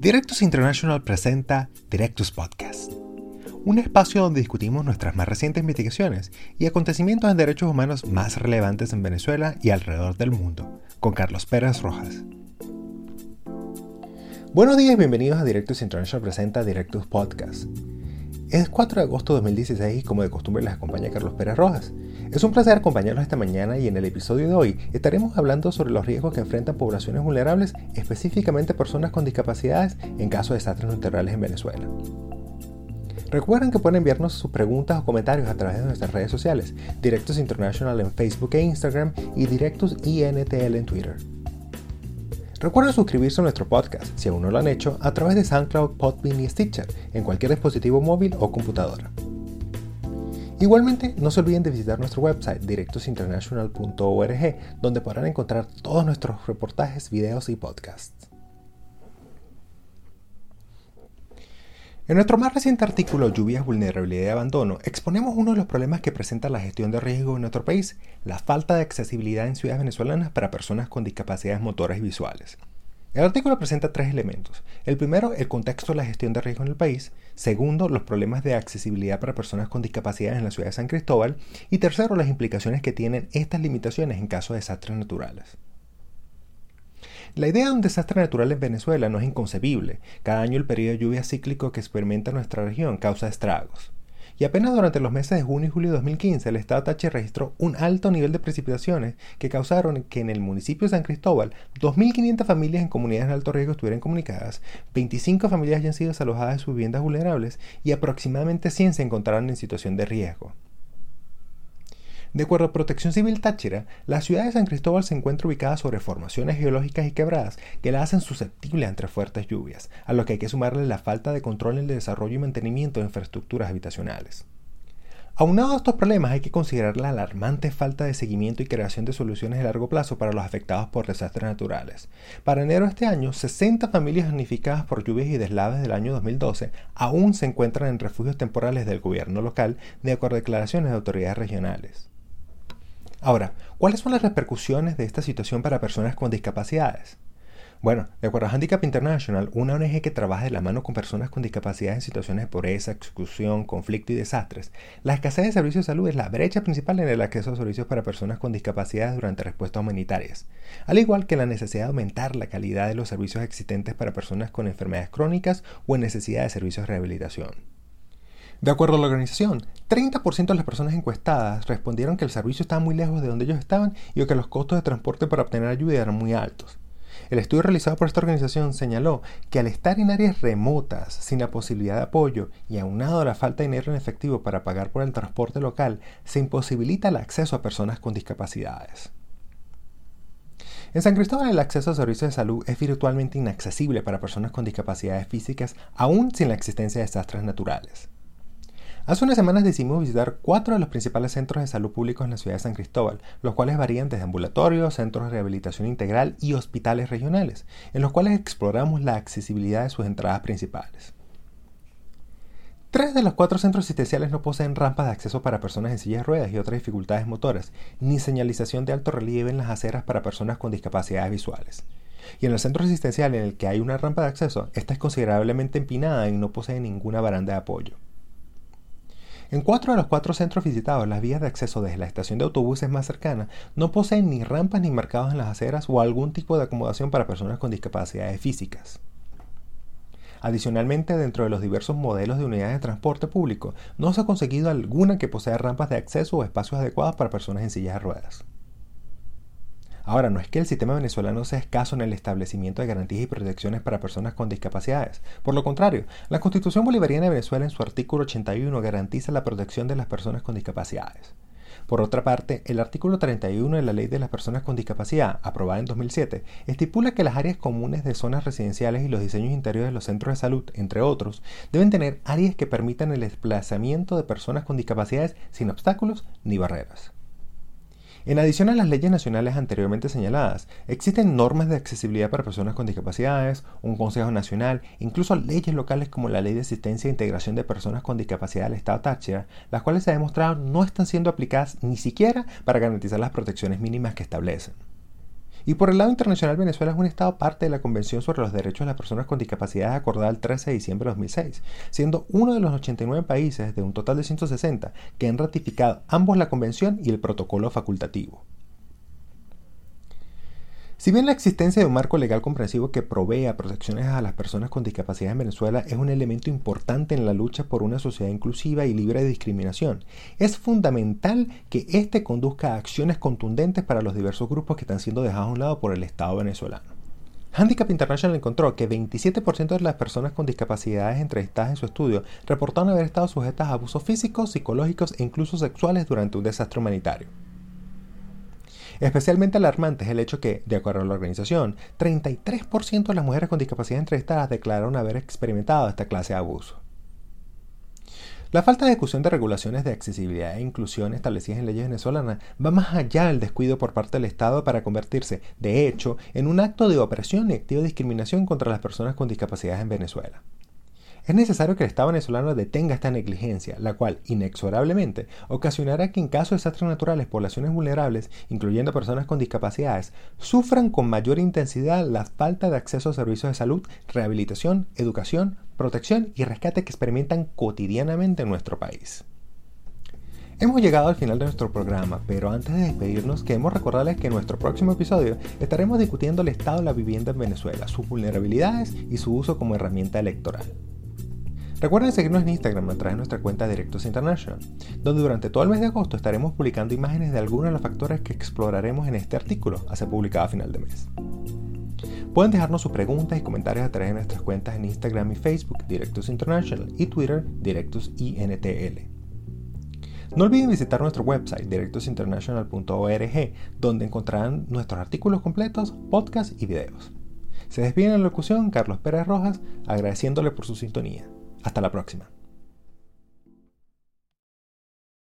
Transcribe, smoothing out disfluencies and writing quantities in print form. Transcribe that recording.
Directus International presenta Directus Podcast, un espacio donde discutimos nuestras más recientes investigaciones y acontecimientos en derechos humanos más relevantes en Venezuela y alrededor del mundo, con Carlos Pérez Rojas. Buenos días y bienvenidos a Directus International presenta Directus Podcast. Es 4 de agosto de 2016 y como de costumbre les acompaña Carlos Pérez Rojas. Es un placer acompañarlos esta mañana y en el episodio de hoy estaremos hablando sobre los riesgos que enfrentan poblaciones vulnerables, específicamente personas con discapacidades, en caso de desastres naturales en Venezuela. Recuerden que pueden enviarnos sus preguntas o comentarios a través de nuestras redes sociales, Directus International en Facebook e Instagram y Directus INTL en Twitter. Recuerden suscribirse a nuestro podcast, si aún no lo han hecho, a través de SoundCloud, Podbean y Stitcher, en cualquier dispositivo móvil o computadora. Igualmente, no se olviden de visitar nuestro website directusinternational.org, donde podrán encontrar todos nuestros reportajes, videos y podcasts. En nuestro más reciente artículo, Lluvias, Vulnerabilidad y Abandono, exponemos uno de los problemas que presenta la gestión de riesgo en nuestro país, la falta de accesibilidad en ciudades venezolanas para personas con discapacidades motoras y visuales. El artículo presenta 3 elementos. El primero, el contexto de la gestión de riesgo en el país. Segundo, los problemas de accesibilidad para personas con discapacidades en la ciudad de San Cristóbal. Y tercero, las implicaciones que tienen estas limitaciones en caso de desastres naturales. La idea de un desastre natural en Venezuela no es inconcebible. Cada año el periodo de lluvia cíclico que experimenta nuestra región causa estragos. Y apenas durante los meses de junio y julio de 2015, el estado Táchira registró un alto nivel de precipitaciones que causaron que en el municipio de San Cristóbal 2.500 familias en comunidades de alto riesgo estuvieran comunicadas, 25 familias hayan sido desalojadas de sus viviendas vulnerables y aproximadamente 100 se encontraron en situación de riesgo. De acuerdo a Protección Civil Táchira, la ciudad de San Cristóbal se encuentra ubicada sobre formaciones geológicas y quebradas que la hacen susceptible ante fuertes lluvias, a lo que hay que sumarle la falta de control en el desarrollo y mantenimiento de infraestructuras habitacionales. Aunado a estos problemas, hay que considerar la alarmante falta de seguimiento y creación de soluciones de largo plazo para los afectados por desastres naturales. Para enero de este año, 60 familias damnificadas por lluvias y deslaves del año 2012 aún se encuentran en refugios temporales del gobierno local, de acuerdo a declaraciones de autoridades regionales. Ahora, ¿cuáles son las repercusiones de esta situación para personas con discapacidades? Bueno, de acuerdo a Handicap International, una ONG que trabaja de la mano con personas con discapacidades en situaciones de pobreza, exclusión, conflicto y desastres, la escasez de servicios de salud es la brecha principal en el acceso a servicios para personas con discapacidades durante respuestas humanitarias, al igual que la necesidad de aumentar la calidad de los servicios existentes para personas con enfermedades crónicas o en necesidad de servicios de rehabilitación. De acuerdo a la organización, 30% de las personas encuestadas respondieron que el servicio estaba muy lejos de donde ellos estaban y que los costos de transporte para obtener ayuda eran muy altos. El estudio realizado por esta organización señaló que al estar en áreas remotas, sin la posibilidad de apoyo y aunado a la falta de dinero en efectivo para pagar por el transporte local, se imposibilita el acceso a personas con discapacidades. En San Cristóbal el acceso a servicios de salud es virtualmente inaccesible para personas con discapacidades físicas, aún sin la existencia de desastres naturales. Hace unas semanas decidimos visitar 4 de los principales centros de salud públicos en la ciudad de San Cristóbal, los cuales varían desde ambulatorios, centros de rehabilitación integral y hospitales regionales, en los cuales exploramos la accesibilidad de sus entradas principales. 3 de los 4 centros asistenciales no poseen rampas de acceso para personas en sillas de ruedas y otras dificultades motoras, ni señalización de alto relieve en las aceras para personas con discapacidades visuales. Y en el centro asistencial en el que hay una rampa de acceso, esta es considerablemente empinada y no posee ninguna baranda de apoyo. En 4 de los 4 centros visitados, las vías de acceso desde la estación de autobuses más cercana no poseen ni rampas ni marcados en las aceras o algún tipo de acomodación para personas con discapacidades físicas. Adicionalmente, dentro de los diversos modelos de unidades de transporte público, no se ha conseguido alguna que posea rampas de acceso o espacios adecuados para personas en sillas de ruedas. Ahora, no es que el sistema venezolano sea escaso en el establecimiento de garantías y protecciones para personas con discapacidades. Por lo contrario, la Constitución Bolivariana de Venezuela en su artículo 81 garantiza la protección de las personas con discapacidades. Por otra parte, el artículo 31 de la Ley de las Personas con Discapacidad, aprobada en 2007, estipula que las áreas comunes de zonas residenciales y los diseños interiores de los centros de salud, entre otros, deben tener áreas que permitan el desplazamiento de personas con discapacidades sin obstáculos ni barreras. En adición a las leyes nacionales anteriormente señaladas, existen normas de accesibilidad para personas con discapacidades, un Consejo Nacional, incluso leyes locales como la Ley de Asistencia e Integración de Personas con Discapacidad del Estado Táchira, las cuales se ha demostrado no están siendo aplicadas ni siquiera para garantizar las protecciones mínimas que establecen. Y por el lado internacional, Venezuela es un Estado parte de la Convención sobre los Derechos de las Personas con Discapacidades acordada el 13 de diciembre de 2006, siendo uno de los 89 países de un total de 160 que han ratificado ambos la Convención y el protocolo facultativo. Si bien la existencia de un marco legal comprensivo que provea protecciones a las personas con discapacidad en Venezuela es un elemento importante en la lucha por una sociedad inclusiva y libre de discriminación, es fundamental que este conduzca a acciones contundentes para los diversos grupos que están siendo dejados a un lado por el Estado venezolano. Handicap International encontró que 27% de las personas con discapacidades entrevistadas en su estudio reportaron haber estado sujetas a abusos físicos, psicológicos e incluso sexuales durante un desastre humanitario. Especialmente alarmante es el hecho que, de acuerdo a la organización, 33% de las mujeres con discapacidad entrevistadas declararon haber experimentado esta clase de abuso. La falta de ejecución de regulaciones de accesibilidad e inclusión establecidas en leyes venezolanas va más allá del descuido por parte del Estado para convertirse, de hecho, en un acto de opresión y activa discriminación contra las personas con discapacidades en Venezuela. Es necesario que el Estado venezolano detenga esta negligencia, la cual, inexorablemente, ocasionará que en caso de desastres naturales, poblaciones vulnerables, incluyendo personas con discapacidades, sufran con mayor intensidad la falta de acceso a servicios de salud, rehabilitación, educación, protección y rescate que experimentan cotidianamente en nuestro país. Hemos llegado al final de nuestro programa, pero antes de despedirnos queremos recordarles que en nuestro próximo episodio estaremos discutiendo el estado de la vivienda en Venezuela, sus vulnerabilidades y su uso como herramienta electoral. Recuerden seguirnos en Instagram a través de nuestra cuenta Directus International, donde durante todo el mes de agosto estaremos publicando imágenes de algunos de los factores que exploraremos en este artículo a ser publicado a final de mes. Pueden dejarnos sus preguntas y comentarios a través de nuestras cuentas en Instagram y Facebook Directus International y Twitter Directus INTL. No olviden visitar nuestro website directusinternational.org, donde encontrarán nuestros artículos completos, podcasts y videos. Se despide en la locución Carlos Pérez Rojas, agradeciéndole por su sintonía. Hasta la próxima.